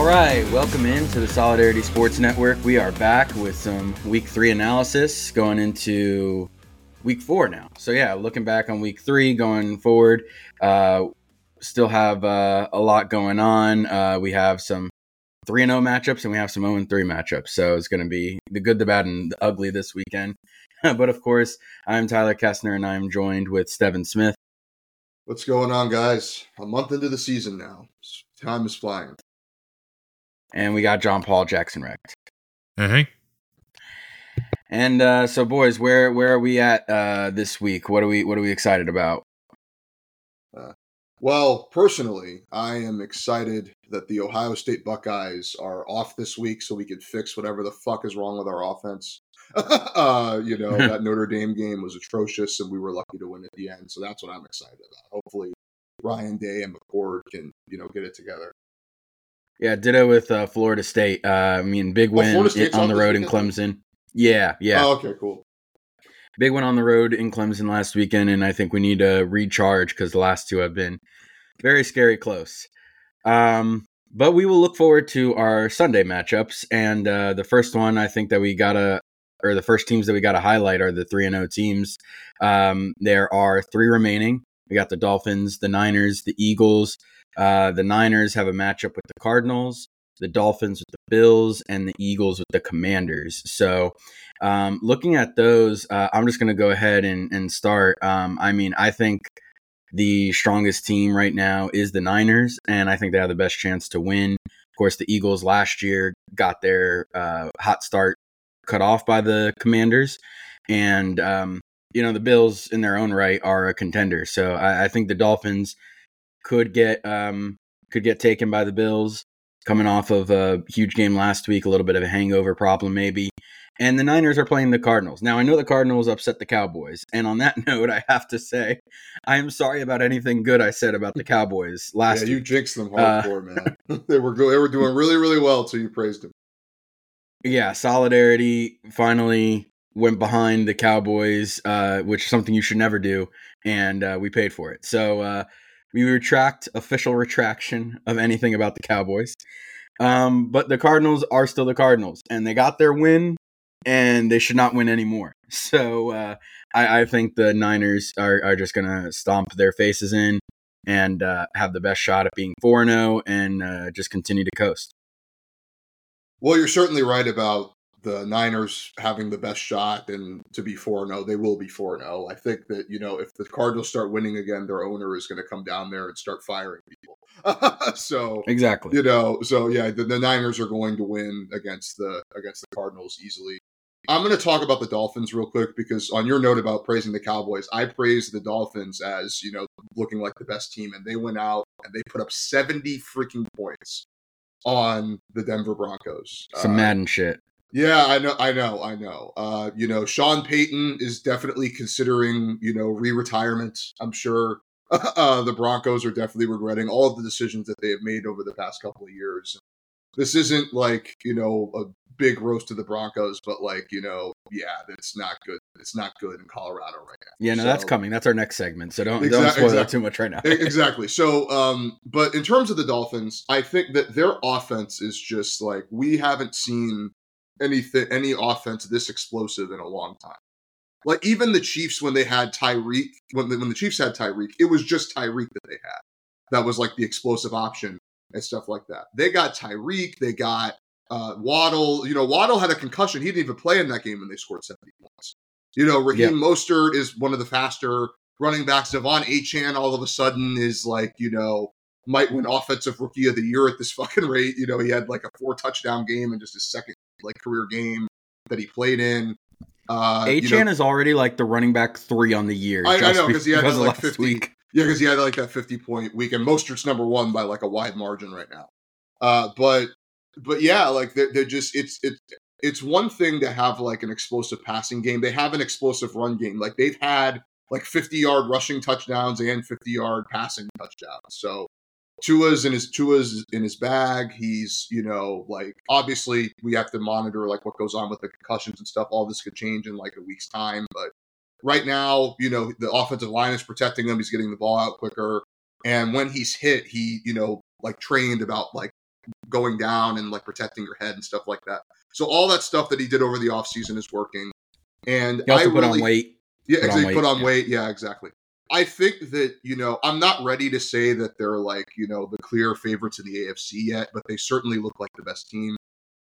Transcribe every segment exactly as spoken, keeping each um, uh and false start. All right, welcome into the Solidarity Sports Network. We are back with some week three analysis going into week four now. So yeah, looking back on week three, going forward, uh, still have uh, a lot going on. Uh, we have some three and oh matchups and we have some oh and three matchups. So it's going to be the good, the bad, and the ugly this weekend. But of course, I'm Tyler Kessner and I'm joined with Steven Smith. What's going on, guys? A month into the season now. Time is flying. And we got John Paul Jackson wrecked. Uh-huh. And uh, so, boys, where where are we at uh, this week? What are we what are we excited about? Uh, well, personally, I am excited that the Ohio State Buckeyes are off this week, so we can fix whatever the fuck is wrong with our offense. uh, you know, that Notre Dame game was atrocious, and we were lucky to win at the end. So that's what I'm excited about. Hopefully, Ryan Day and McCord can you know get it together. Yeah, ditto with uh, Florida State. Uh, I mean, big win oh, in, on the road in Clemson. Yeah, yeah. Oh, okay, cool. Big win on the road in Clemson last weekend, and I think we need to recharge because the last two have been very scary close. Um, but we will look forward to our Sunday matchups, and uh, the first one I think that we gotta, or the first teams that we gotta highlight are the three and O teams. Um, there are three remaining. We got the Dolphins, the Niners, the Eagles. Uh, the Niners have a matchup with the Cardinals, the Dolphins with the Bills, and the Eagles with the Commanders. So um, looking at those, uh, I'm just going to go ahead and, and start. Um, I mean, I think the strongest team right now is the Niners, and I think they have the best chance to win. Of course, the Eagles last year got their uh, hot start cut off by the Commanders. And, um, you know, the Bills in their own right are a contender. So I, I think the Dolphins could get um could get taken by the Bills, coming off of a huge game last week, a little bit of a hangover problem maybe. And the Niners are playing the Cardinals. Now, I know the Cardinals upset the Cowboys. And on that note, I have to say, I am sorry about anything good I said about the Cowboys last yeah, you week. Jinxed them hardcore, uh, man. They were go- they were doing really, really well until you praised them. Yeah, Solidarity finally went behind the Cowboys, uh, which is something you should never do. And uh, we paid for it. So, uh, we retract official retraction of anything about the Cowboys. Um, but the Cardinals are still the Cardinals, and they got their win, and they should not win anymore. So uh, I, I think the Niners are, are just going to stomp their faces in and uh, have the best shot at being four and oh and uh, just continue to coast. Well, you're certainly right about the Niners having the best shot, and to be four and oh, they will be four and oh. I think that, you know, if the Cardinals start winning again, their owner is going to come down there and start firing people. so exactly, you know, so yeah, the, the Niners are going to win against the against the Cardinals easily. I'm going to talk about the Dolphins real quick because on your note about praising the Cowboys, I praised the Dolphins as, you know, looking like the best team, and they went out and they put up seventy freaking points on the Denver Broncos. Some uh, Madden shit. Yeah, I know, I know, I know. Uh, you know, Sean Payton is definitely considering, you know, re-retirement, I'm sure. Uh, the Broncos are definitely regretting all of the decisions that they have made over the past couple of years. This isn't like, you know, a big roast to the Broncos, but like, you know, yeah, that's not good. It's not good in Colorado right now. Yeah, no, so, that's coming. That's our next segment. So don't, exa- don't spoil exactly. that too much right now. Exactly. So, um, but in terms of the Dolphins, I think that their offense is just like, we haven't seen anything, any offense this explosive in a long time. Like even the Chiefs when they had Tyreek, when the, when the Chiefs had Tyreek, it was just Tyreek that they had. That was like the explosive option and stuff like that. They got Tyreek, they got uh, Waddle. You know, Waddle had a concussion. He didn't even play in that game when they scored seventy points. You know, Raheem yeah. Mostert is one of the faster running backs. Devon Achane all of a sudden is like, you know, might win Offensive Rookie of the Year at this fucking rate. You know, he had like a four touchdown game in just his second like career game that he played in. Uh, Achan you know, is already like the running back three on the year. I, I know because he had because like fifty. Week. Yeah, because he had like that fifty point week, and Mostert's number one by like a wide margin right now. Uh, but but yeah, like they're, they're just it's it's it's one thing to have like an explosive passing game. They have an explosive run game. Like they've had like fifty yard rushing touchdowns and fifty yard passing touchdowns. So. Tua's in his Tua's in his bag. He's, you know, like obviously we have to monitor like what goes on with the concussions and stuff. All this could change in like a week's time, but right now, you know, the offensive line is protecting him. He's getting the ball out quicker, and when he's hit, he, you know, like trained about like going down and like protecting your head and stuff like that. So all that stuff that he did over the offseason is working. And you have I to put really, on weight. Yeah, put exactly. On weight, put on yeah. weight. Yeah, exactly. I think that, you know, I'm not ready to say that they're like, you know, the clear favorites in the A F C yet, but they certainly look like the best team.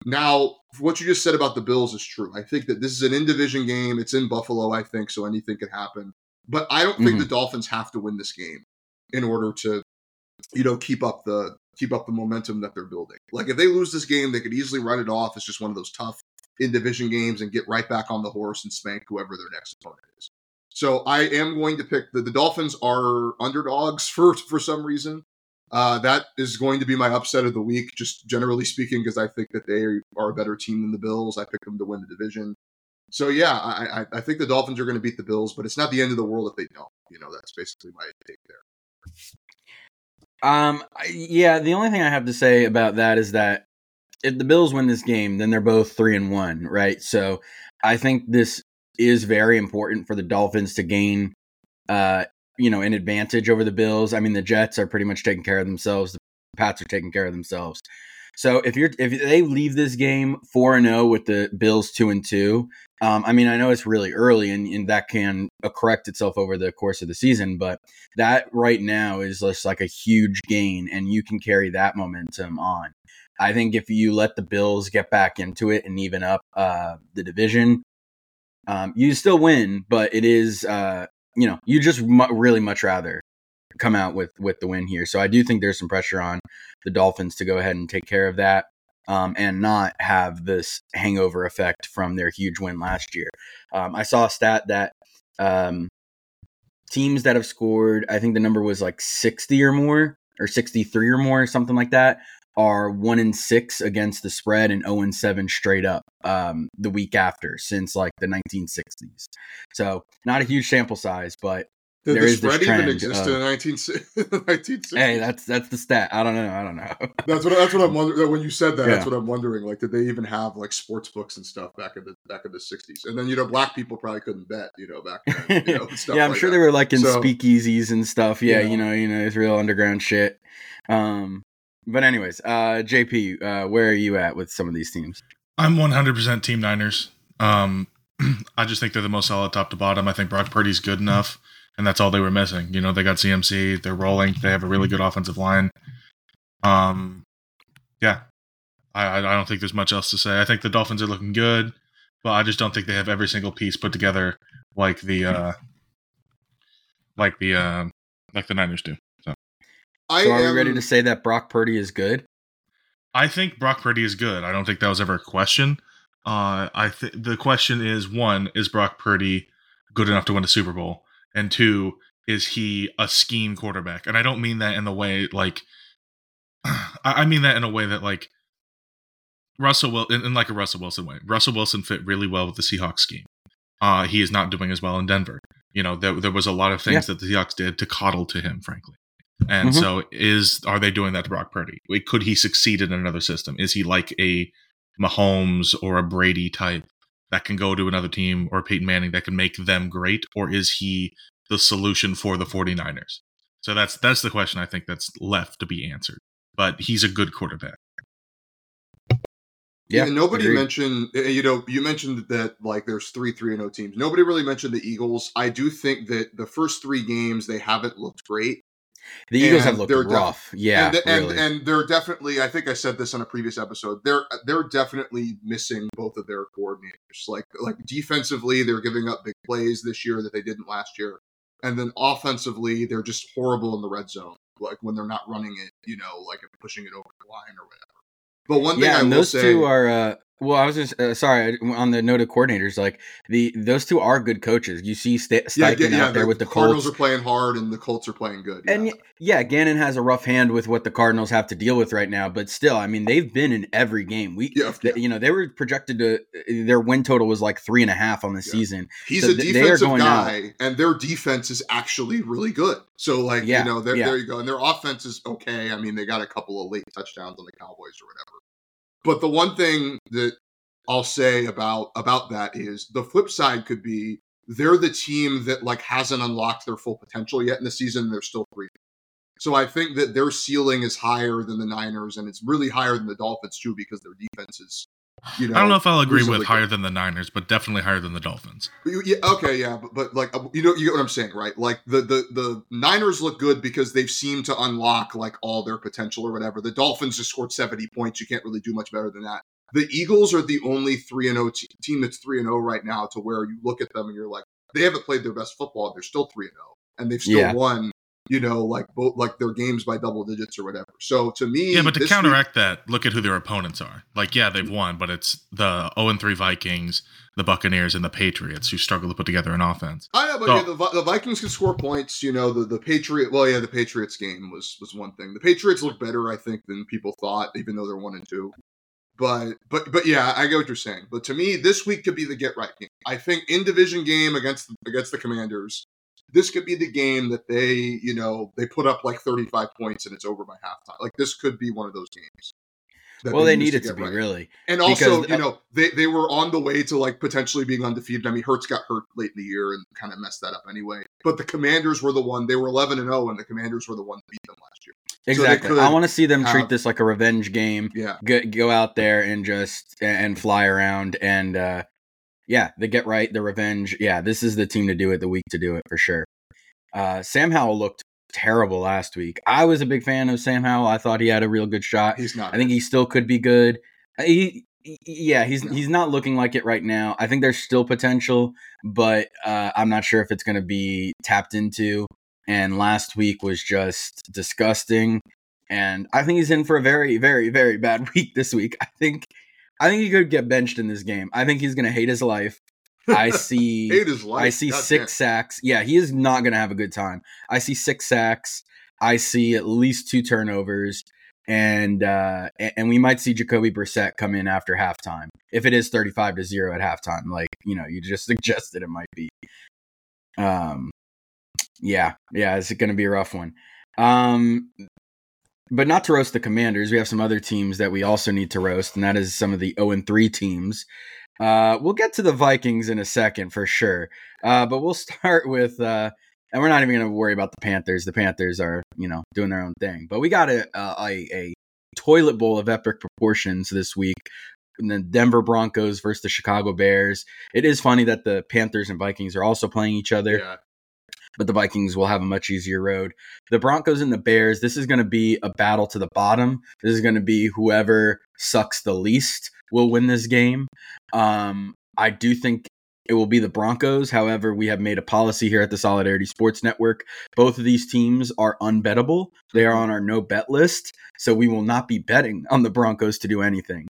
Now, what you just said about the Bills is true. I think that this is an in-division game. It's in Buffalo, I think, so anything can happen. But I don't mm-hmm. think the Dolphins have to win this game in order to, you know, keep up the keep up the momentum that they're building. Like, if they lose this game, they could easily run it off. It's just one of those tough in-division games and get right back on the horse and spank whoever their next opponent is. So I am going to pick the, the Dolphins are underdogs for, for some reason. Uh, that is going to be my upset of the week, just generally speaking, because I think that they are a better team than the Bills. I pick them to win the division. So, yeah, I, I, I think the Dolphins are going to beat the Bills, but it's not the end of the world if they don't. You know, that's basically my take there. Um, yeah, the only thing I have to say about that is that if the Bills win this game, then they're both three and one, right? So I think this is very important for the Dolphins to gain uh, you know, an advantage over the Bills. I mean, the Jets are pretty much taking care of themselves. The Pats are taking care of themselves. So if you're if they leave this game four and oh with the Bills two and two, um, I mean, I know it's really early and, and that can correct itself over the course of the season, but that right now is just like a huge gain, and you can carry that momentum on. I think if you let the Bills get back into it and even up uh, the division, um, you still win, but it is, uh, you know, you just mu- really much rather come out with, with the win here. So I do think there's some pressure on the Dolphins to go ahead and take care of that um, and not have this hangover effect from their huge win last year. Um, I saw a stat that um, teams that have scored, I think the number was like sixty or more or sixty-three or more or something like that, are one and six against the spread and zero and seven straight up um, the week after since like the nineteen sixties. So not a huge sample size, but Did there the is spread this trend even exist in the nineteen sixties? Hey, that's that's the stat. I don't know. I don't know. that's what that's what I'm wondering. When you said that, yeah. that's what I'm wondering. Like, did they even have like sports books and stuff back in the back in the sixties? And then, you know, black people probably couldn't bet. You know, back then. You know, stuff yeah, I'm like sure that. They were like in so, speakeasies and stuff. Yeah, yeah, you know, you know, it's real underground shit. Um, But anyways, uh, J P, uh, where are you at with some of these teams? I'm one hundred percent Team Niners. Um, I just think they're the most solid top to bottom. I think Brock Purdy's good enough, and that's all they were missing. You know, they got C M C, they're rolling, they have a really good offensive line. Um, yeah, I, I don't think there's much else to say. I think the Dolphins are looking good, but I just don't think they have every single piece put together like the uh, like the uh, like the Niners do. So are we ready to say that Brock Purdy is good? I think Brock Purdy is good. I don't think that was ever a question. Uh, I th- the question is, one, is Brock Purdy good enough to win a Super Bowl? And two, is he a scheme quarterback? And I don't mean that in the way, like, I, I mean that in a way that, like, Russell Wilson, in, in like a Russell Wilson way. Russell Wilson fit really well with the Seahawks scheme. Uh, he is not doing as well in Denver. You know, there, there was a lot of things yeah. that the Seahawks did to coddle to him, frankly. And mm-hmm. so is are they doing that to Brock Purdy? Could he succeed in another system? Is he like a Mahomes or a Brady type that can go to another team, or Peyton Manning that can make them great? Or is he the solution for the 49ers? So that's that's the question I think that's left to be answered. But he's a good quarterback. Yeah, yeah nobody agreed. mentioned, you know, you mentioned that like there's three three and oh teams. Nobody really mentioned the Eagles. I do think that the first three games, they haven't looked great. The Eagles and have looked rough, def- yeah, and, and, really. and they're definitely. I think I said this on a previous episode. They're they're definitely missing both of their coordinators. Like like defensively, they're giving up big plays this year that they didn't last year, and then offensively, they're just horrible in the red zone. Like when they're not running it, you know, like pushing it over the line or whatever. But one thing yeah, I and will those say, two are. Uh... Well, I was just uh, sorry on the note of coordinators. Like the those two are good coaches. You see St- Steichen yeah, yeah, out there the with the Cardinals Colts. Are playing hard, and the Colts are playing good. Yeah. And yeah, Gannon has a rough hand with what the Cardinals have to deal with right now. But still, I mean, they've been in every game. We, yeah, yeah. you know, they were projected to their win total was like three and a half on the yeah. season. He's so a th- defensive guy, out. And their defense is actually really good. So like yeah, you know, yeah. there you go, and their offense is okay. I mean, they got a couple of late touchdowns on the Cowboys or whatever. But the one thing that I'll say about about that is the flip side could be they're the team that like hasn't unlocked their full potential yet in the season. They're still three. So I think that their ceiling is higher than the Niners, and it's really higher than the Dolphins too, because their defense is, you know. I don't know if I'll agree with higher than the Niners, but definitely higher than the Dolphins. Yeah, okay, yeah, but, but like, you know, you know what I'm saying, right? Like the, the the Niners look good because they've seemed to unlock like all their potential or whatever. The Dolphins just scored seventy points. You can't really do much better than that. The Eagles are the only three and zero team that's three and zero right now, to where you look at them and you're like, they haven't played their best football. They're still three and zero, and they've still yeah. won, you know, like both like their games by double digits or whatever. So to me, yeah, but to counteract week, that, look at who their opponents are. Like, yeah, they've won, but it's the zero and three Vikings, the Buccaneers, and the Patriots, who struggle to put together an offense. I know, but so, yeah, the, the Vikings can score points. You know, the the Patriot. Well, yeah, the Patriots game was was one thing. The Patriots looked better, I think, than people thought, even though they're one and two. But, but, but yeah, I get what you're saying. But to me, this week could be the get-right game. I think in-division game against against the Commanders, this could be the game that they, you know, they put up like thirty-five points and it's over by halftime. Like, this could be one of those games. Well, they need it to be, really. And also, you know, they, they were on the way to like potentially being undefeated. I mean, Hurts got hurt late in the year and kind of messed that up anyway. But the Commanders were the one. They were eleven and oh, and the Commanders were the one that beat them last year. Exactly. So I want to see them have, treat this like a revenge game. Yeah. Go, go out there and just and fly around and uh, yeah, the get right, the revenge. Yeah, this is the team to do it, the week to do it for sure. Uh, Sam Howell looked terrible last week. I was a big fan of Sam Howell. I thought he had a real good shot. He's not. I think he still could be good. He, yeah, he's no. he's not looking like it right now. I think there's still potential, but uh, I'm not sure if it's going to be tapped into. And last week was just disgusting. And I think he's in for a very, very, very bad week this week. I think I think he could get benched in this game. I think he's going to hate his life. I see hate his life. I see God six damn. sacks. Yeah, he is not going to have a good time. I see six sacks. I see at least two turnovers. And uh, and we might see Jacoby Brissett come in after halftime. If it is thirty-five to zero at halftime, like, you know, you just suggested it might be. Um. Yeah, yeah, it's going to be a rough one. Um, but not to roast the Commanders, we have some other teams that we also need to roast, and that is some of the oh and three teams. Uh, we'll get to the Vikings in a second for sure, uh, but we'll start with, uh, and we're not even going to worry about the Panthers. The Panthers are, you know, doing their own thing. But we got a, a, a toilet bowl of epic proportions this week. And the Denver Broncos versus the Chicago Bears. It is funny that the Panthers and Vikings are also playing each other. Yeah. But the Vikings will have a much easier road. The Broncos and the Bears, this is going to be a battle to the bottom. This is going to be whoever sucks the least will win this game. Um, I do think it will be the Broncos. However, we have made a policy here at the Solidarity Sports Network. Both of these teams are unbettable. They are on our no bet list. So we will not be betting on the Broncos to do anything.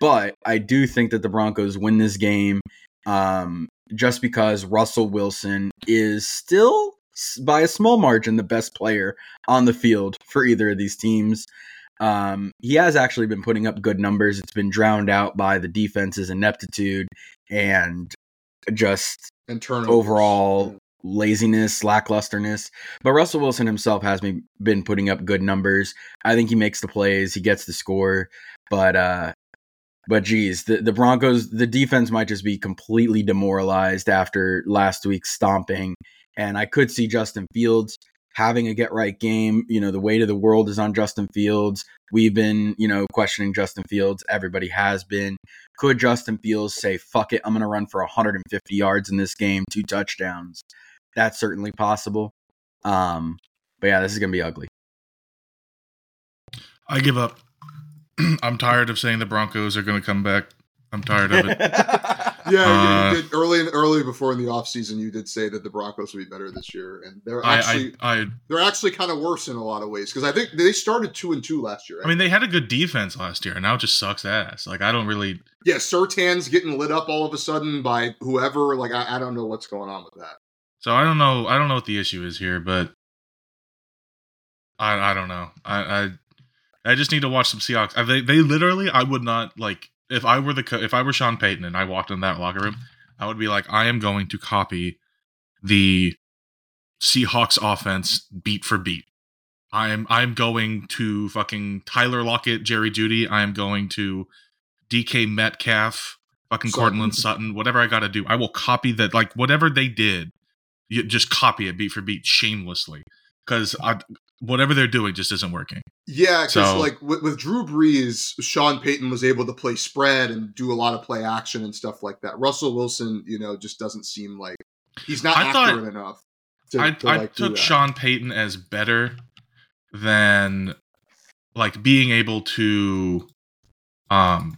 But I do think that the Broncos win this game. Um, just because Russell Wilson is still, by a small margin, the best player on the field for either of these teams. Um, he has actually been putting up good numbers. It's been drowned out by the defense's ineptitude and just and overall laziness, lacklusterness. But Russell Wilson himself has been putting up good numbers. I think he makes the plays. He gets the score. But, uh, But geez, the, the Broncos, the defense might just be completely demoralized after last week's stomping. And I could see Justin Fields having a get right game. You know, the weight of the world is on Justin Fields. We've been, you know, questioning Justin Fields. Everybody has been. Could Justin Fields say, fuck it, I'm going to run for one hundred fifty yards in this game, two touchdowns? That's certainly possible. Um, but yeah, this is going to be ugly. I give up. I'm tired of saying the Broncos are going to come back. I'm tired of it. yeah, uh, you did early early before in the offseason, you did say that the Broncos would be better this year, and they're actually I, I, I, they're actually kind of worse in a lot of ways because I think they started two and two last year. Right? I mean, they had a good defense last year, and now it just sucks ass. Like I don't really. Yeah, Surtan's getting lit up all of a sudden by whoever. Like I, I don't know what's going on with that. So I don't know. I don't know what the issue is here, but I I don't know. I. I I just need to watch some Seahawks. I, they, they literally, I would not like if I were the co- if I were Sean Payton and I walked in that locker room, I would be like, I am going to copy the Seahawks offense beat for beat. I am I'm going to fucking Tyler Lockett, Jerry Jeudy. I am going to D K Metcalf, fucking Cortland Sutton, whatever I got to do. I will copy that. Like whatever they did, you just copy it beat for beat shamelessly because I. whatever they're doing just isn't working. Yeah, because so, like with, with Drew Brees, Sean Payton was able to play spread and do a lot of play action and stuff like that. Russell Wilson, you know, just doesn't seem like he's not I accurate thought, enough. To, I, to I like took Sean Payton as better than like being able to. Um,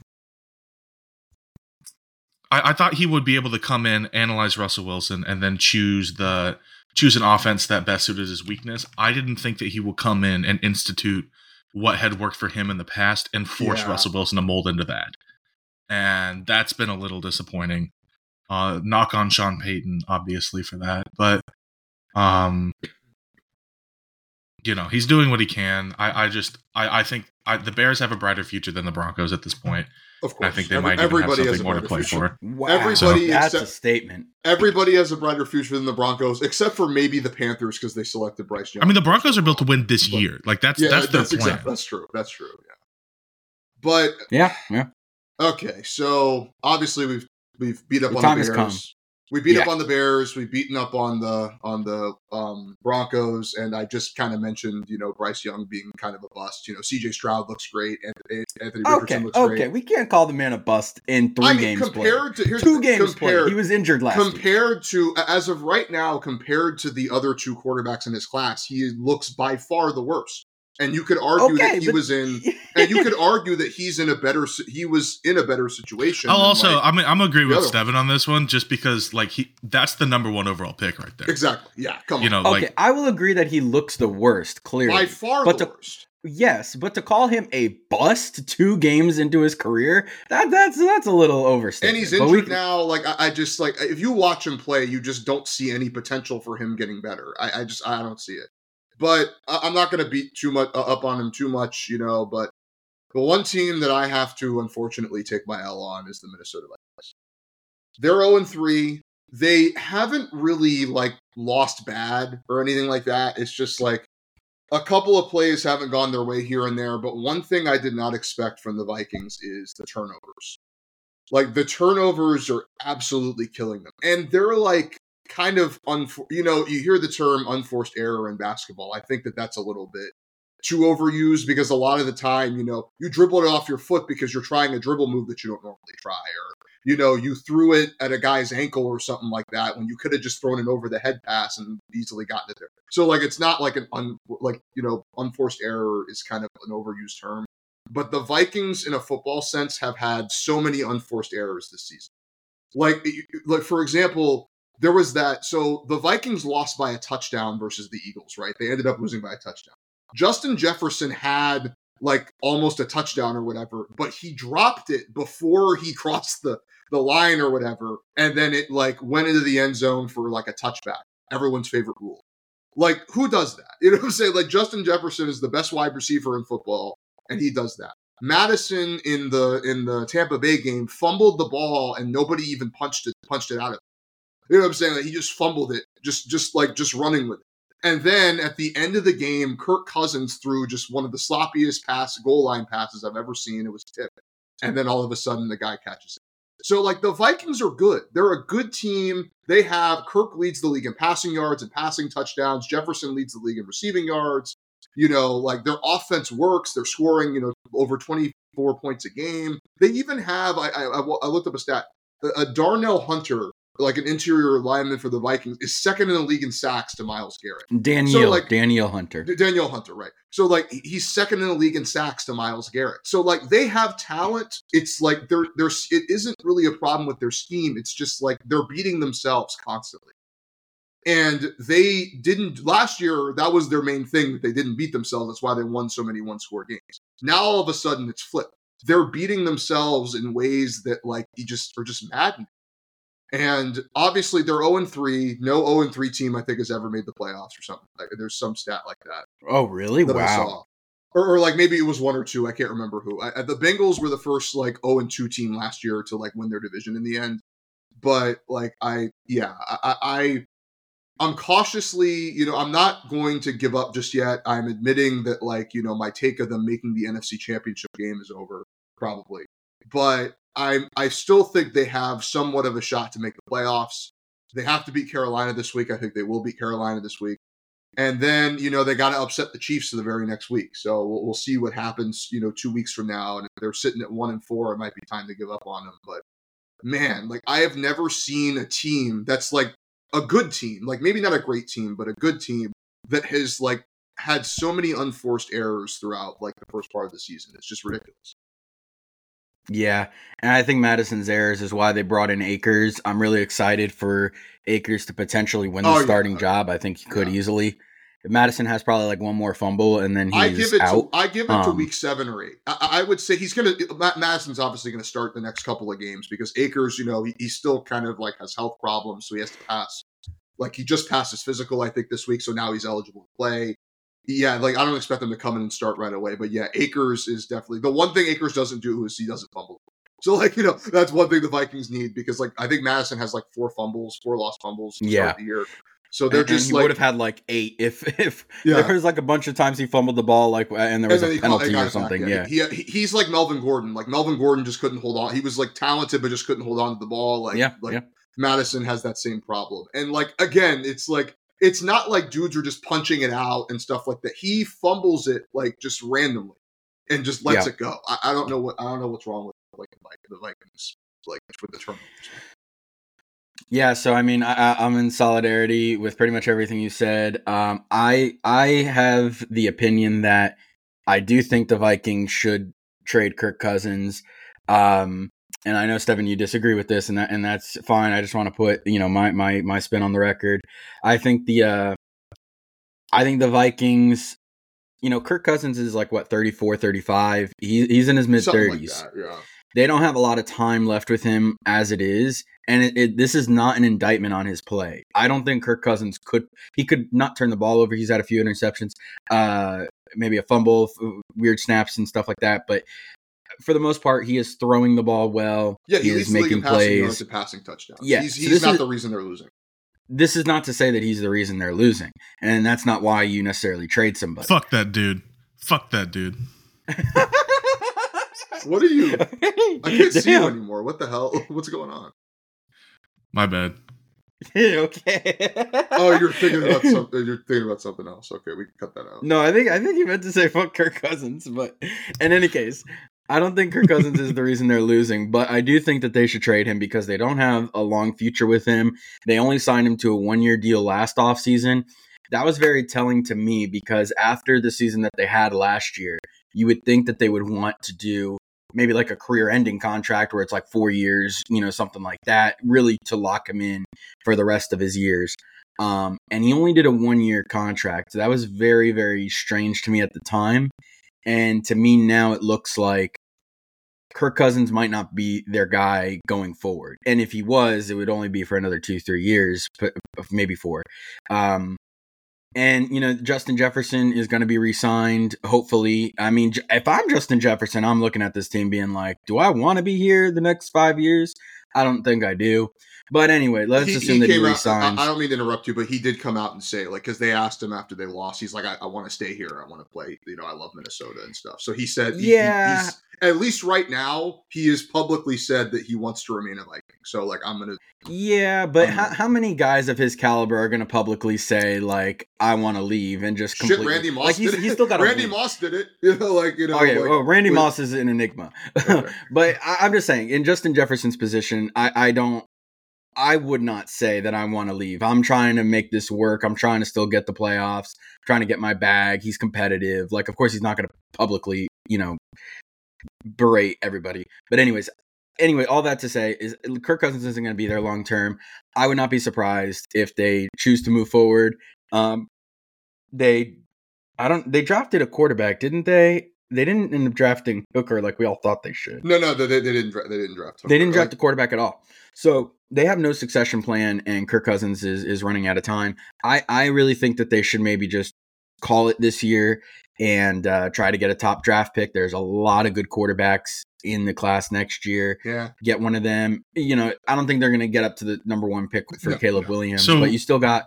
I, I thought he would be able to come in, analyze Russell Wilson, and then choose the. Choose an offense that best suited his weakness. I didn't think that he would come in and institute what had worked for him in the past and force yeah. Russell Wilson to mold into that. And that's been a little disappointing. Uh, knock on Sean Payton, obviously, for that. But, um, you know, he's doing what he can. I, I just, I, I think I, the Bears have a brighter future than the Broncos at this point. Of course. I think they Every, might even everybody have something more to play future. For. Wow. Everybody so, that's except, a statement. Everybody has a brighter future than the Broncos, except for maybe the Panthers because they selected Bryce Young. I mean, the Broncos are built to win this but, year. Like, that's yeah, that's, that's their plan. Exactly, that's true. That's true, yeah. But... Yeah, yeah. Okay, so obviously we've we've beat up the on the Bears. We beat yeah. up on the Bears. We've beaten up on the on the um, Broncos. And I just kind of mentioned, you know, Bryce Young being kind of a bust. You know, C J Stroud looks great. Anthony, Anthony okay, Richardson looks okay. great. Okay, we can't call the man a bust in three I mean, games compared played. To, two the, games compared, played. He was injured last compared year. Compared to, as of right now, compared to the other two quarterbacks in his class, he looks by far the worst. And you could argue okay, that he but... was in, and you could argue that he's in a better, he was in a better situation. I'll also, like, I mean, I'm agree with Steven on this one, just because like he, that's the number one overall pick right there. Exactly. Yeah. Come you on. Know, okay. Like, I will agree that he looks the worst, clearly. By far but the to, worst. Yes. But to call him a bust two games into his career, that that's, that's a little overstatement. And he's injured we, now. Like I, I just like, if you watch him play, you just don't see any potential for him getting better. I, I just, I don't see it. But I'm not going to beat too much uh, up on him too much, you know. But the one team that I have to unfortunately take my L on is the Minnesota Vikings. They're oh and three. They haven't really like lost bad or anything like that. It's just like a couple of plays haven't gone their way here and there. But one thing I did not expect from the Vikings is the turnovers. Like the turnovers are absolutely killing them, and they're like. Kind of, unfor- you know, you hear the term unforced error in basketball. I think that that's a little bit too overused because a lot of the time, you know, you dribbled it off your foot because you're trying a dribble move that you don't normally try. Or, you know, you threw it at a guy's ankle or something like that when you could have just thrown it over the head pass and easily gotten it there. So, like, it's not like an, un- like, you know, unforced error is kind of an overused term. But the Vikings, in a football sense, have had so many unforced errors this season. Like, like for example... There was that. So the Vikings lost by a touchdown versus the Eagles, right? They ended up losing by a touchdown. Justin Jefferson had like almost a touchdown or whatever, but he dropped it before he crossed the, the line or whatever. And then it like went into the end zone for like a touchback. Everyone's favorite rule. Like who does that? You know what I'm saying? Like Justin Jefferson is the best wide receiver in football. And he does that. Madison in the, in the Tampa Bay game fumbled the ball and nobody even punched it, punched it out of him. You know what I'm saying? Like he just fumbled it, just just like just running with it. And then at the end of the game, Kirk Cousins threw just one of the sloppiest pass, goal line passes I've ever seen. It was tipped. And then all of a sudden the guy catches it. So like the Vikings are good. They're a good team. They have Kirk leads the league in passing yards and passing touchdowns. Jefferson leads the league in receiving yards. You know, like their offense works. They're scoring, you know, over twenty-four points a game. They even have, I, I, I looked up a stat, a Darnell Hunter, like an interior lineman for the Vikings, is second in the league in sacks to Myles Garrett. Daniel, so like, Daniel Hunter. D- Daniel Hunter, right. So, like, he's second in the league in sacks to Myles Garrett. So, like, they have talent. It's like they're, they're, it isn't really a problem with their scheme. It's just, like, they're beating themselves constantly. And they didn't – last year, that was their main thing, that they didn't beat themselves. That's why they won so many one-score games. Now, all of a sudden, it's flipped. They're beating themselves in ways that, like, you just are just maddening. And obviously they're oh and three. No oh and three team I think has ever made the playoffs or something. Like, there's some stat like that. Oh, really? That wow. I saw. Or, or like maybe it was one or two. I can't remember who. I, the Bengals were the first like oh and two team last year to like win their division in the end. But like I, yeah, I, I, I'm cautiously, you know, I'm not going to give up just yet. I'm admitting that like, you know, my take of them making the N F C Championship game is over probably. But I I still think they have somewhat of a shot to make the playoffs. They have to beat Carolina this week. I think they will beat Carolina this week. And then, you know, they got to upset the Chiefs the very next week. So we'll, we'll see what happens, you know, two weeks from now. And if they're sitting at one and four, it might be time to give up on them. But man, like I have never seen a team that's like a good team, like maybe not a great team, but a good team that has like had so many unforced errors throughout like the first part of the season. It's just ridiculous. Yeah, and I think Madison's errors is why they brought in Akers. I'm really excited for Akers to potentially win the oh, starting yeah. job. I think he could yeah. easily. Madison has probably like one more fumble, and then he's I give it out. To, I give it um, to week seven or eight. I, I would say he's going to – Madison's obviously going to start the next couple of games because Akers, you know, he, he still kind of like has health problems, so he has to pass. Like he just passed his physical, I think, this week, so now he's eligible to play. Yeah, like I don't expect them to come in and start right away, but yeah, Akers is definitely the one thing Akers doesn't do is he doesn't fumble. So like, you know, that's one thing the Vikings need because like I think Madison has like four fumbles, four lost fumbles to yeah. start the year. So they're and, just and like would have had like eight if if yeah. there was like a bunch of times he fumbled the ball like and there was and a penalty called, or something. Yeah, yeah. He, he he's like Melvin Gordon. Like Melvin Gordon just couldn't hold on. He was like talented but just couldn't hold on to the ball. Like yeah, like yeah. Madison has that same problem. And like again, it's like. It's not like dudes are just punching it out and stuff like that. He fumbles it like just randomly and just lets yeah. it go. I, I don't know what I don't know what's wrong with like the Vikings like with the turnovers. Yeah, so I mean, I, I'm in solidarity with pretty much everything you said. Um, I I have the opinion that I do think the Vikings should trade Kirk Cousins. Um, and I know, Stephen, you disagree with this, and that, and that's fine. I just want to put, you know, my, my, my spin on the record. I think the, uh, I think the Vikings, you know, Kirk Cousins is like what thirty-four, thirty-five. He he's in his mid thirties. Like yeah. They don't have a lot of time left with him as it is, and it, it, this is not an indictment on his play. I don't think Kirk Cousins could he could not turn the ball over. He's had a few interceptions, uh, maybe a fumble, weird snaps, and stuff like that, but. For the most part, he is throwing the ball well. Yeah, he is making plays. He's passing touchdowns. Yeah, he's, he's so not is, the reason they're losing. This is not to say that he's the reason they're losing, and that's not why you necessarily trade somebody. Fuck that dude. Fuck that dude. What are you? I can't Damn. see you anymore. What the hell? What's going on? My bad. Okay. Oh, you're thinking about something. You're thinking about something else. Okay, we can cut that out. No, I think I think you meant to say fuck Kirk Cousins, but in any case. I don't think Kirk Cousins is the reason they're losing, but I do think that they should trade him because they don't have a long future with him. They only signed him to a one-year deal last offseason. That was very telling to me because after the season that they had last year, you would think that they would want to do maybe like a career-ending contract where it's like four years, you know, something like that, really to lock him in for the rest of his years. Um, and he only did a one-year contract. So that was very, very strange to me at the time. And to me now, it looks like Kirk Cousins might not be their guy going forward. And if he was, it would only be for another two, three years, maybe four. Um, and, you know, Justin Jefferson is going to be re-signed, hopefully. I mean, if I'm Justin Jefferson, I'm looking at this team being like, do I want to be here the next five years? I don't think I do. But anyway, let's he, assume he that he re-signs. Out, I don't mean to interrupt you, but he did come out and say, like, because they asked him after they lost, he's like, I, I want to stay here. I want to play. You know, I love Minnesota and stuff. So he said, he, yeah, he, he's, at least right now, he has publicly said that he wants to remain a Viking. So, like, I'm going to. Yeah, but how, how many guys of his caliber are going to publicly say, like, I want to leave and just completely. Shit, Randy Moss like, he's, did he's still got Randy leave. Moss did it. You know, like, you know. Okay, like, well, Randy but, Moss is an enigma. Okay. But I, I'm just saying, in Justin Jefferson's position, I, I don't. I would not say that I want to leave. I'm trying to make this work. I'm trying to still get the playoffs, I'm trying to get my bag. He's competitive. Like, of course, he's not going to publicly, you know, berate everybody. But anyways, anyway, all that to say is Kirk Cousins isn't going to be there long term. I would not be surprised if they choose to move forward. Um, they, I don't, they drafted a quarterback, didn't they? They didn't end up drafting Hooker like we all thought they should. No, no, they, they didn't. They didn't draft. Hooker. They didn't draft the quarterback at all. So they have no succession plan, and Kirk Cousins is is running out of time. I, I really think that they should maybe just call it this year and uh, try to get a top draft pick. There's a lot of good quarterbacks in the class next year. Yeah, get one of them. You know, I don't think they're going to get up to the number one pick for no, Caleb no. Williams, so, but you still got.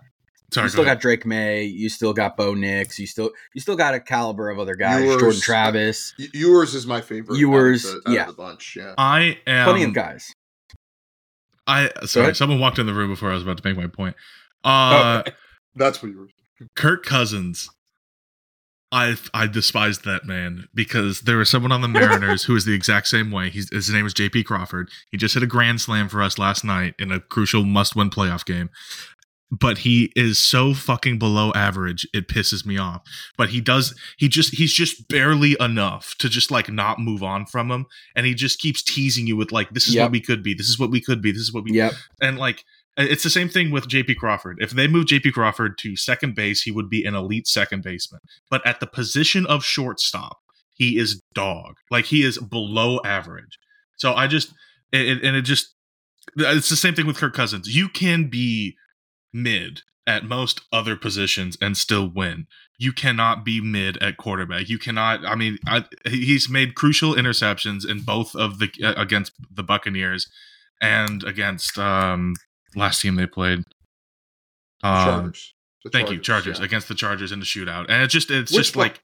Sorry, you still go got Drake May. You still got Bo Nix. You still you still got a caliber of other guys. Yours, Jordan Travis. Y- yours is my favorite. Yours, out of the, out yeah. Of the bunch, yeah. I am plenty of guys. I sorry, someone walked in the room before I was about to make my point. Uh, oh, that's what you were. Kirk Cousins. I I despised that man because there was someone on the Mariners who was the exact same way. He's, his name is J P Crawford. He just hit a grand slam for us last night in a crucial must-win playoff game. But he is so fucking below average, it pisses me off. But he does, he just, he's just barely enough to just like not move on from him. And he just keeps teasing you with like, this is yep. what we could be. This is what we could be. This is what we, yep. and like, it's the same thing with J P Crawford. If they moved J P Crawford to second base, he would be an elite second baseman. But at the position of shortstop, he is dog. Like he is below average. So I just, it, and it just, it's the same thing with Kirk Cousins. You can be mid at most other positions and still win. You cannot be mid at quarterback. You cannot. I mean, I, he's made crucial interceptions in both of the uh, against the Buccaneers and against um, last team they played. Um, Chargers. The thank Chargers, you, Chargers yeah. against the Chargers in the shootout, and it's just it's Which just one? like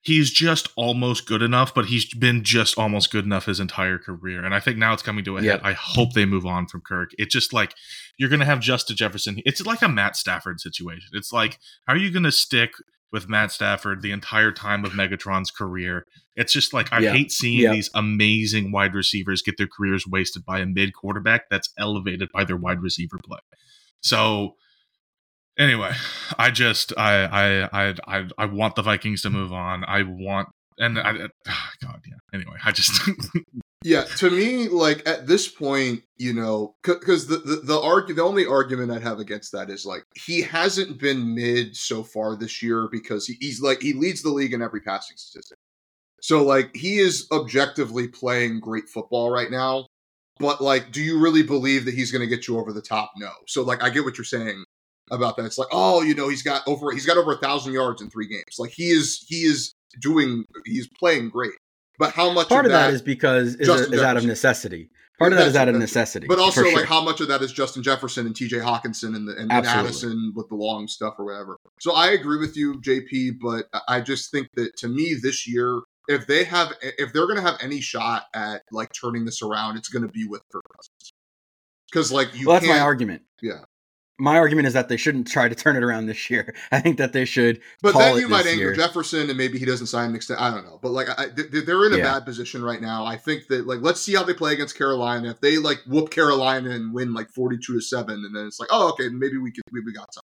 he's just almost good enough, but he's been just almost good enough his entire career, and I think now it's coming to a yep. head. I hope they move on from Kirk. It's just like. You're going to have Justin Jefferson. It's like a Matt Stafford situation. It's like, how are you going to stick with Matt Stafford the entire time of Megatron's career? It's just like, I yeah. hate seeing yeah. these amazing wide receivers get their careers wasted by a mid quarterback that's elevated by their wide receiver play. So anyway, I just, I, I, I, I, I want the Vikings to move on. I want, and I, oh God, yeah. Anyway, I just... Yeah, to me, like, at this point, you know, because the the the, arg- the only argument I'd have against that is, like, he hasn't been mid so far this year because he, he's, like, he leads the league in every passing statistic. So, like, he is objectively playing great football right now, but, like, do you really believe that he's going to get you over the top? No. So, like, I get what you're saying about that. It's like, oh, you know, he's got over he's got over one thousand yards in three games. Like, he is he is doing – he's playing great. But how much part of that, that is because is, a, is out of necessity. Part of that is out of necessity. But also, sure. like how much of that is Justin Jefferson and T J Hawkinson and the, and Addison with the long stuff or whatever. So I agree with you, J P. But I just think that to me this year, if they have, if they're going to have any shot at like turning this around, it's going to be with Kirk Cousins. Because like you, well, that's can't, my argument. Yeah. My argument is that they shouldn't try to turn it around this year. I think that they should. But call then you might anger year. Jefferson, and maybe he doesn't sign an extension. I don't know. But like, I, they're in a yeah. bad position right now. I think that like, let's see how they play against Carolina. If they like whoop Carolina and win like forty-two to seven, and then it's like, oh, okay, maybe we could, we got something.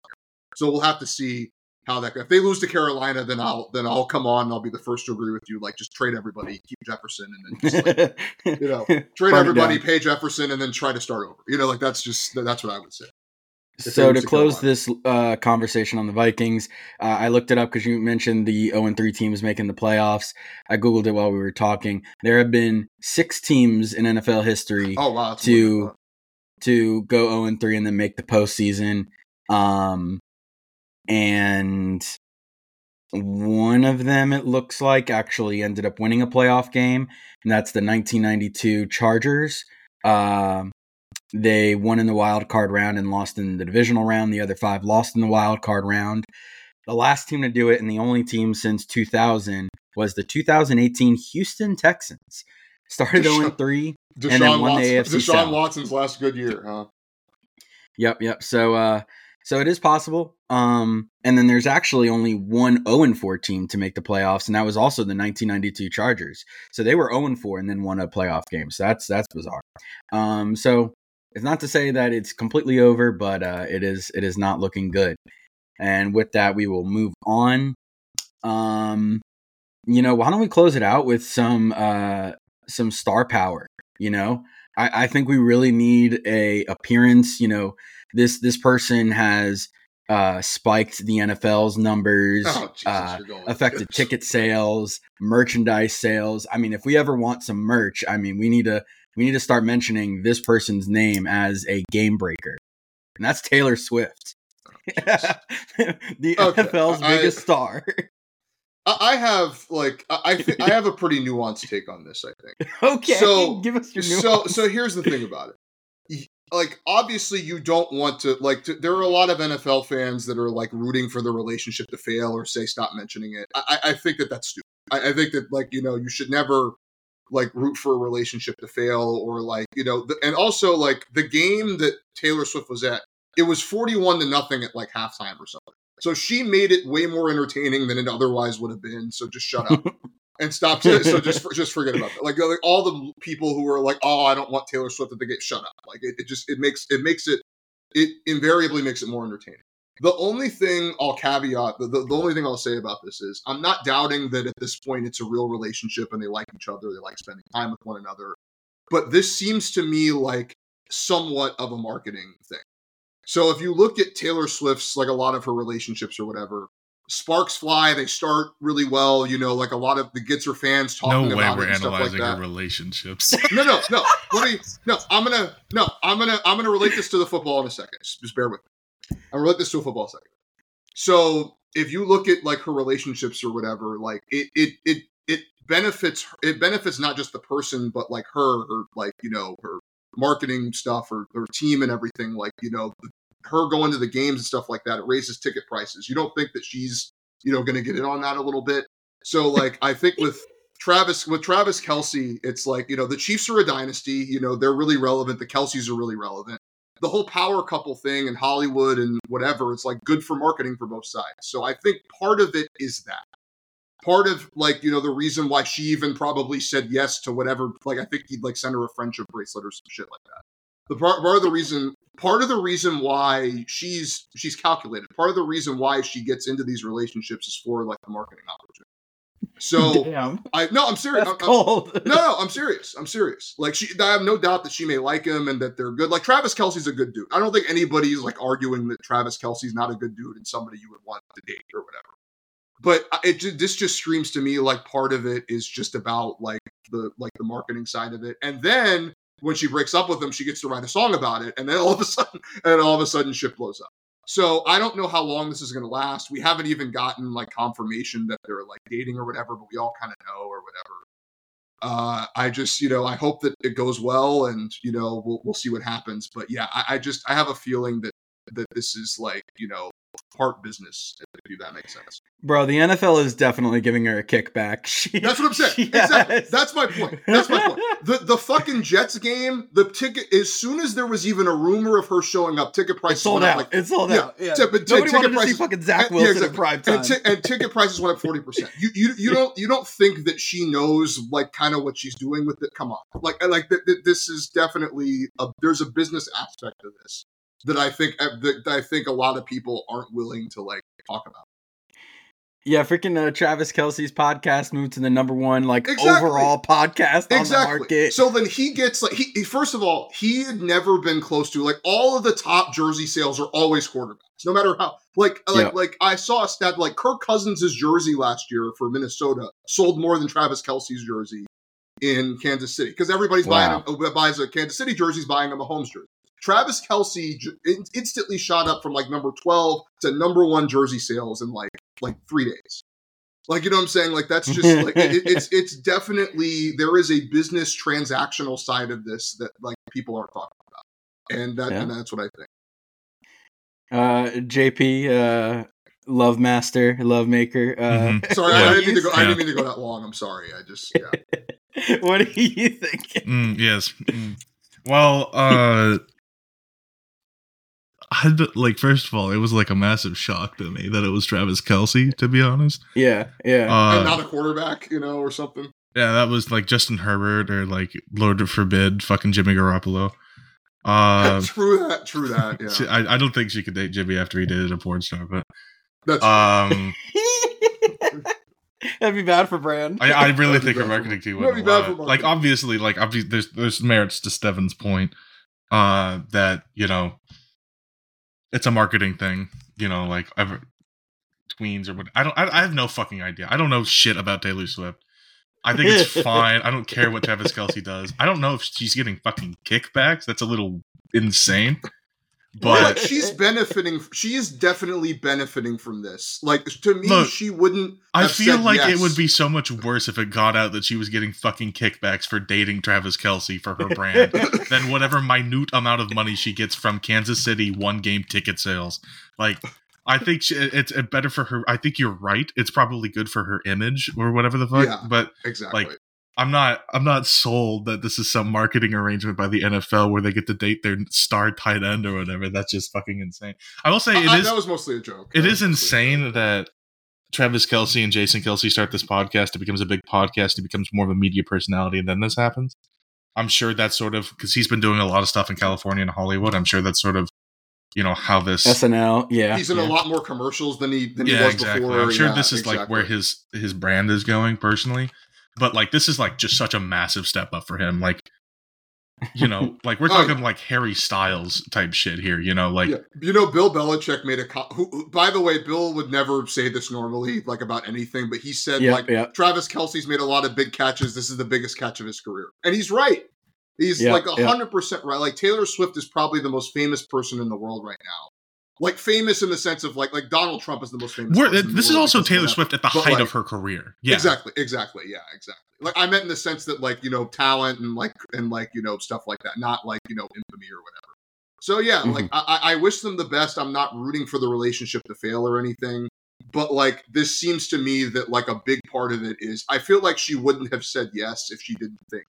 So we'll have to see how that goes. If they lose to Carolina, then I'll then I'll come on and I'll be the first to agree with you. Like, just trade everybody, keep Jefferson, and then just like, you know, trade everybody, pay Jefferson, and then try to start over. You know, like that's just that's what I would say. So to close this uh, conversation on the Vikings, uh, I looked it up because you mentioned the oh and three teams making the playoffs. I Googled it while we were talking. There have been six teams in N F L history oh, wow, to to go oh and three and then make the postseason. Um, and one of them, it looks like, actually ended up winning a playoff game, and that's the nineteen ninety-two Chargers. Um, They won in the wild card round and lost in the divisional round. The other five lost in the wild card round. The last team to do it and the only team since two thousand was the two thousand eighteen Houston Texans. Started oh and three Deshaun and then won Watson, the A F C Deshaun South. Watson's last good year, huh? Yep, yep. So, uh, so it is possible. Um, and then there's actually only one oh and four team to make the playoffs, and that was also the nineteen ninety-two Chargers. So they were oh and four and then won a playoff game. So that's that's bizarre. Um, so. It's not to say that it's completely over, but uh, it is it is not looking good. And with that, we will move on. Um, you know, why don't we close it out with some uh, some star power? You know, I, I think we really need a appearance. You know, this this person has uh, spiked the N F L's numbers, oh, Jesus, uh, affected ticket sales, merchandise sales. I mean, if we ever want some merch, I mean, we need to. We need to start mentioning this person's name as a game breaker. And that's Taylor Swift. Oh, the okay. N F L's I, biggest star. I have like I th- I have a pretty nuanced take on this, I think. Okay. So, give us your nuance. So so here's the thing about it. Like obviously you don't want to like to, there are a lot of N F L fans that are like rooting for the relationship to fail or say stop mentioning it. I I think that that's stupid. I, I think that like you know you should never like root for a relationship to fail or like, you know, the, and also like the game that Taylor Swift was at, it was forty-one to nothing at like halftime or something. So she made it way more entertaining than it otherwise would have been. So just shut up and stop. To, so just just forget about it. Like, like all the people who are like, oh, I don't want Taylor Swift to get shut up. Like it, it just it makes it makes it it invariably makes it more entertaining. The only thing I'll caveat, the, the, the only thing I'll say about this is I'm not doubting that at this point it's a real relationship and they like each other. They like spending time with one another. But this seems to me like somewhat of a marketing thing. So if you look at Taylor Swift's, like a lot of her relationships or whatever, sparks fly, they start really well, you know, like a lot of the gets her fans talking no way about we're it and analyzing stuff like that. Her relationships. No, no, no. What are you, no, I'm going to, no, I'm going to, I'm going to relate this to the football in a second. Just, just bear with me. I'll relate this to a football second. So if you look at like her relationships or whatever, like it, it, it, it benefits, it benefits not just the person, but like her, her, like, you know, her marketing stuff or her team and everything, like, you know, the, her going to the games and stuff like that. It raises ticket prices. You don't think that she's, you know, going to get in on that a little bit. So like, I think with Travis, with Travis Kelce, it's like, you know, the Chiefs are a dynasty, you know, they're really relevant. The Kelce's are really relevant. The whole power couple thing in Hollywood and whatever, it's like good for marketing for both sides. So I think part of it is that. Part of like, you know, the reason why she even probably said yes to whatever, like I think he'd like send her a friendship bracelet or some shit like that. The part, part of the reason, part of the reason why she's, she's calculated, part of the reason why she gets into these relationships is for like the marketing opportunity. So Damn. I no, I'm serious. I'm, cold. I'm, no, no, I'm serious. I'm serious. Like she, I have no doubt that she may like him and that they're good. Like Travis Kelce's a good dude. I don't think anybody's like arguing that Travis Kelce's not a good dude and somebody you would want to date or whatever. But it just, this just screams to me like part of it is just about like the like the marketing side of it. And then when she breaks up with him, she gets to write a song about it. And then all of a sudden, and all of a sudden, shit blows up. So I don't know how long this is going to last. We haven't even gotten like confirmation that they're like dating or whatever, but we all kind of know or whatever. Uh, I just, you know, I hope that it goes well and, you know, we'll, we'll see what happens. But yeah, I, I just, I have a feeling that, that this is like, you know, part business, if that makes sense. Bro, the N F L is definitely giving her a kickback. She, that's what I'm saying. Exactly. Has. That's my point. That's my point. The the fucking Jets game, the ticket, as soon as there was even a rumor of her showing up, ticket prices sold went out. Like, it's sold yeah, out. Yeah. T- Nobody t- wanted ticket to prices, see fucking Zach Wilson yeah, exactly. in prime time. And, t- and ticket prices went up forty percent. You, you you don't you don't think that she knows like kind of what she's doing with it? Come on. Like, like th- th- this is definitely, a, there's a business aspect of this that I think that I think a lot of people aren't willing to like talk about. Yeah, freaking uh, Travis Kelce's podcast moved to the number one like exactly. overall podcast exactly. on the market. So then he gets like he first of all he had never been close to like all of the top jersey sales are always quarterbacks, no matter how. Like like yeah. like I saw a stat like Kirk Cousins' jersey last year for Minnesota sold more than Travis Kelce's jersey in Kansas City because everybody's wow. buying him, buys a Kansas City jersey, buying a Mahomes jersey. Travis Kelce instantly shot up from like number twelve to number one jersey sales in like like three days. Like, you know what I'm saying? Like, that's just like, it, it's, it's definitely, there is a business transactional side of this that like people aren't talking about. And, that, yeah. and that's what I think. Uh, J P, uh, love master, love maker. Uh, mm-hmm. Sorry, yeah. I, I, didn't mean to go, I didn't mean to go that long. I'm sorry. I just, yeah. What do you think? Mm, yes. Mm. Well, uh, I like first of all, it was like a massive shock to me that it was Travis Kelce, to be honest. Yeah, yeah, uh, and not a quarterback, you know, or something. Yeah, that was like Justin Herbert or like Lord forbid, fucking Jimmy Garoppolo. Uh, true that, true that. Yeah, she, I, I don't think she could date Jimmy after he dated a porn star, but that's um, that'd be bad for brand. I, I really think her marketing team would be bad for marketing. Like obviously, like obviously, there's there's merits to Steven's point uh, that you know. It's a marketing thing, you know, like I've, tweens or what. I don't. I, I have no fucking idea. I don't know shit about Taylor Swift. I think it's fine. I don't care what Travis Kelce does. I don't know if she's getting fucking kickbacks. That's a little insane. But like she's benefiting. She is definitely benefiting from this. Like to me, look, she wouldn't. I feel like yes. it would be so much worse if it got out that she was getting fucking kickbacks for dating Travis Kelce for her brand than whatever minute amount of money she gets from Kansas City one game ticket sales. Like I think she, it's better for her. I think you're right. It's probably good for her image or whatever the fuck. Yeah, but exactly. Like I'm not I'm not sold that this is some marketing arrangement by the N F L where they get to date their star tight end or whatever. That's just fucking insane. I will say it I, is that was mostly a joke. It that is insane that Travis Kelce and Jason Kelce start this podcast. It becomes a big podcast. It becomes more of a media personality, and then this happens. I'm sure that's sort of because he's been doing a lot of stuff in California and Hollywood. I'm sure that's sort of, you know, how this S N L. Yeah, he's in yeah. a lot more commercials than he than yeah, he was exactly. before. I'm sure yeah, this is exactly. like where his his brand is going personally. But, like, this is, like, just such a massive step up for him. Like, you know, like, we're talking, oh, yeah. like, Harry Styles type shit here, you know? Like, yeah. You know, Bill Belichick made a co- – who, by the way, Bill would never say this normally, like, about anything. But he said, yeah, like, yeah. Travis Kelce's made a lot of big catches. This is the biggest catch of his career. And he's right. He's, yeah, like, one hundred percent yeah. right. Like, Taylor Swift is probably the most famous person in the world right now. Like, famous in the sense of, like, like Donald Trump is the most famous We're, person. This is also Taylor Swift at the height like, of her career. Yeah. Exactly, exactly, yeah, exactly. Like, I meant in the sense that, like, you know, talent and, like, and like you know, stuff like that. Not, like, you know, infamy or whatever. So, yeah, mm-hmm. like, I, I wish them the best. I'm not rooting for the relationship to fail or anything. But, like, this seems to me that, like, a big part of it is, I feel like she wouldn't have said yes if she didn't think.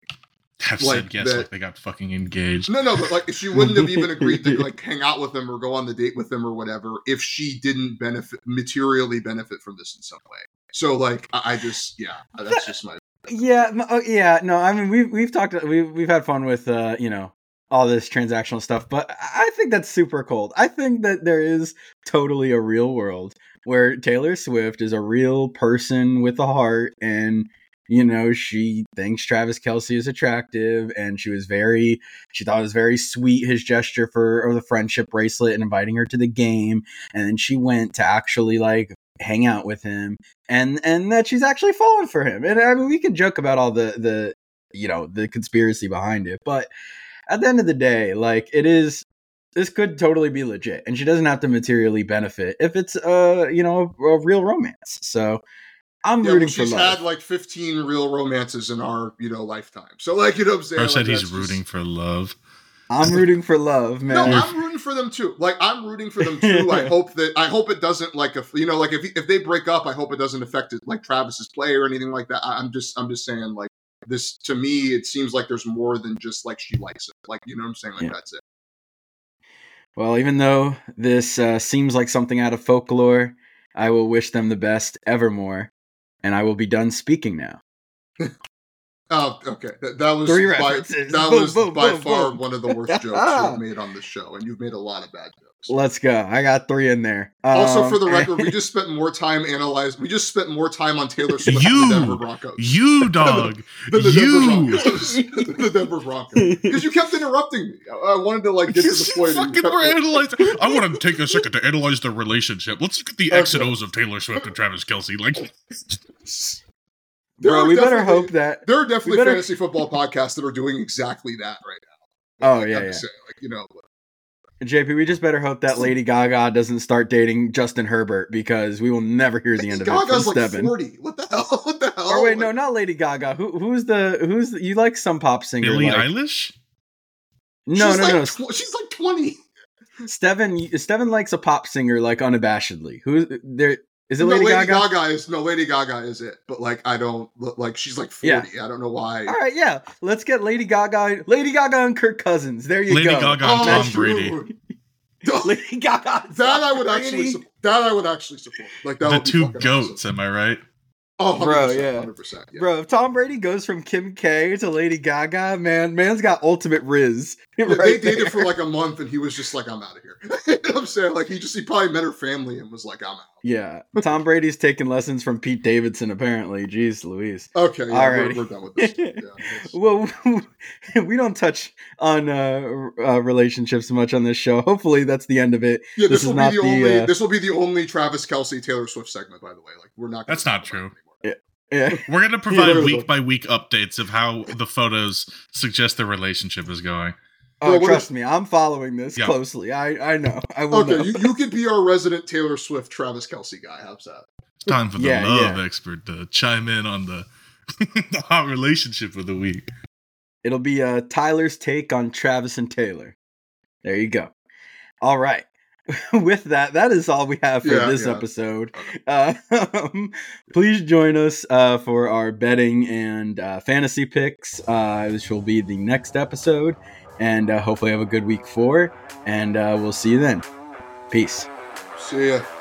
Have like said yes, that, like they got fucking engaged. No, no, but like she wouldn't have even agreed to like hang out with him or go on the date with him or whatever if she didn't benefit materially benefit from this in some way. So like I, I just yeah, that's just my yeah, no, yeah. No, I mean we've we've talked we've we've had fun with uh, you know all this transactional stuff, but I think that's super cold. I think that there is totally a real world where Taylor Swift is a real person with a heart and. You know, she thinks Travis Kelce is attractive and she was very, she thought it was very sweet, his gesture for or the friendship bracelet and inviting her to the game. And then she went to actually like hang out with him and, and that she's actually falling for him. And I mean, we can joke about all the, the, you know, the conspiracy behind it, but at the end of the day, like it is, this could totally be legit and she doesn't have to materially benefit if it's, uh, you know, a, a real romance. So, I'm yeah, rooting well, for love. She's had like fifteen real romances in our, you know, lifetime. So like, you know what I'm saying? Like, said he's just... rooting for love. I'm rooting for love, man. No, I'm rooting for them too. Like I'm rooting for them too. I hope that, I hope it doesn't like, if, you know, like if, if they break up, I hope it doesn't affect it, like Travis's play or anything like that. I, I'm just, I'm just saying like this, to me, it seems like there's more than just like, she likes it. Like, you know what I'm saying? Like yeah. that's it. Well, even though this uh, seems like something out of folklore, I will wish them the best evermore. And I will be done speaking now. Oh, okay. That, that was Three by, that boom, was boom, by boom, far boom. One of the worst jokes you've made on the show, and you've made a lot of bad jokes. Let's go. I got three in there. Um, also, for the record, we just spent more time analyzing. We just spent more time on Taylor Swift than the Denver Broncos. You dog. than the, than the you Denver the Denver Broncos. Because you kept interrupting me. I, I wanted to like get to the point. Fucking kept, analyzing. I want to take a second to analyze the relationship. Let's look at the okay. X and O's of Taylor Swift and Travis Kelce. Like. There Bro, we better hope that... There are definitely better... fantasy football podcasts that are doing exactly that right now. Like, oh, like, yeah, yeah. Say, like, you know, like... J P, we just better hope that Lady Gaga doesn't start dating Justin Herbert because we will never hear the Lady end of Gaga's it. Gaga's like forty. What the hell? What the hell? Or wait, like... no, not Lady Gaga. Who, who's the... Who's the, you like some pop singer. Billie like... Eilish? No, she's no, like no. Tw- she's like twenty. Steven, Steven likes a pop singer, like, unabashedly. Who's... there? Is it no, Lady, Lady Gaga? Gaga is, no, Lady Gaga is it. But, like, I don't, like, she's, like, forty. Yeah. I don't know why. All right, yeah. Let's get Lady Gaga. Lady Gaga and Kirk Cousins. There you Lady go. Lady Gaga and Tom oh, Brady. Lady Gaga That I would Brady. actually support. That I would actually support. Like, that the two goats, awesome. Am I right? Oh, one hundred percent, Bro, yeah. one hundred percent, yeah. Bro, if Tom Brady goes from Kim K to Lady Gaga, man, man's got ultimate Riz. Yeah, right they there. dated for like a month and he was just like, I'm out of here. You know what I'm saying? Like, he just, he probably met her family and was like, I'm out. Yeah. Tom Brady's taking lessons from Pete Davidson, apparently. Jeez Louise. Okay. Yeah, all right. We're, we're done with this. Yeah, well, we don't touch on uh, uh, relationships much on this show. Hopefully, that's the end of it. Yeah, this, this will be the only, the, uh, this will be the only Travis Kelce Taylor Swift segment, by the way. Like, we're not. That's not true. Yeah. We're going to provide week by week updates of how the photos suggest the relationship is going. Oh, well, trust me, I'm following this yeah. closely. I, I know. I will okay, know. You, you could be our resident Taylor Swift, Travis Kelce guy. How's that? It's time for the yeah, love yeah. expert to chime in on the, the hot relationship of the week. It'll be uh, Tyler's take on Travis and Taylor. There you go. All right. with that, that is all we have for yeah, this yeah. episode. Uh, please join us uh, for our betting and uh, fantasy picks, uh, which will be the next episode. And uh, hopefully have a good week four. And uh, we'll see you then. Peace. See ya.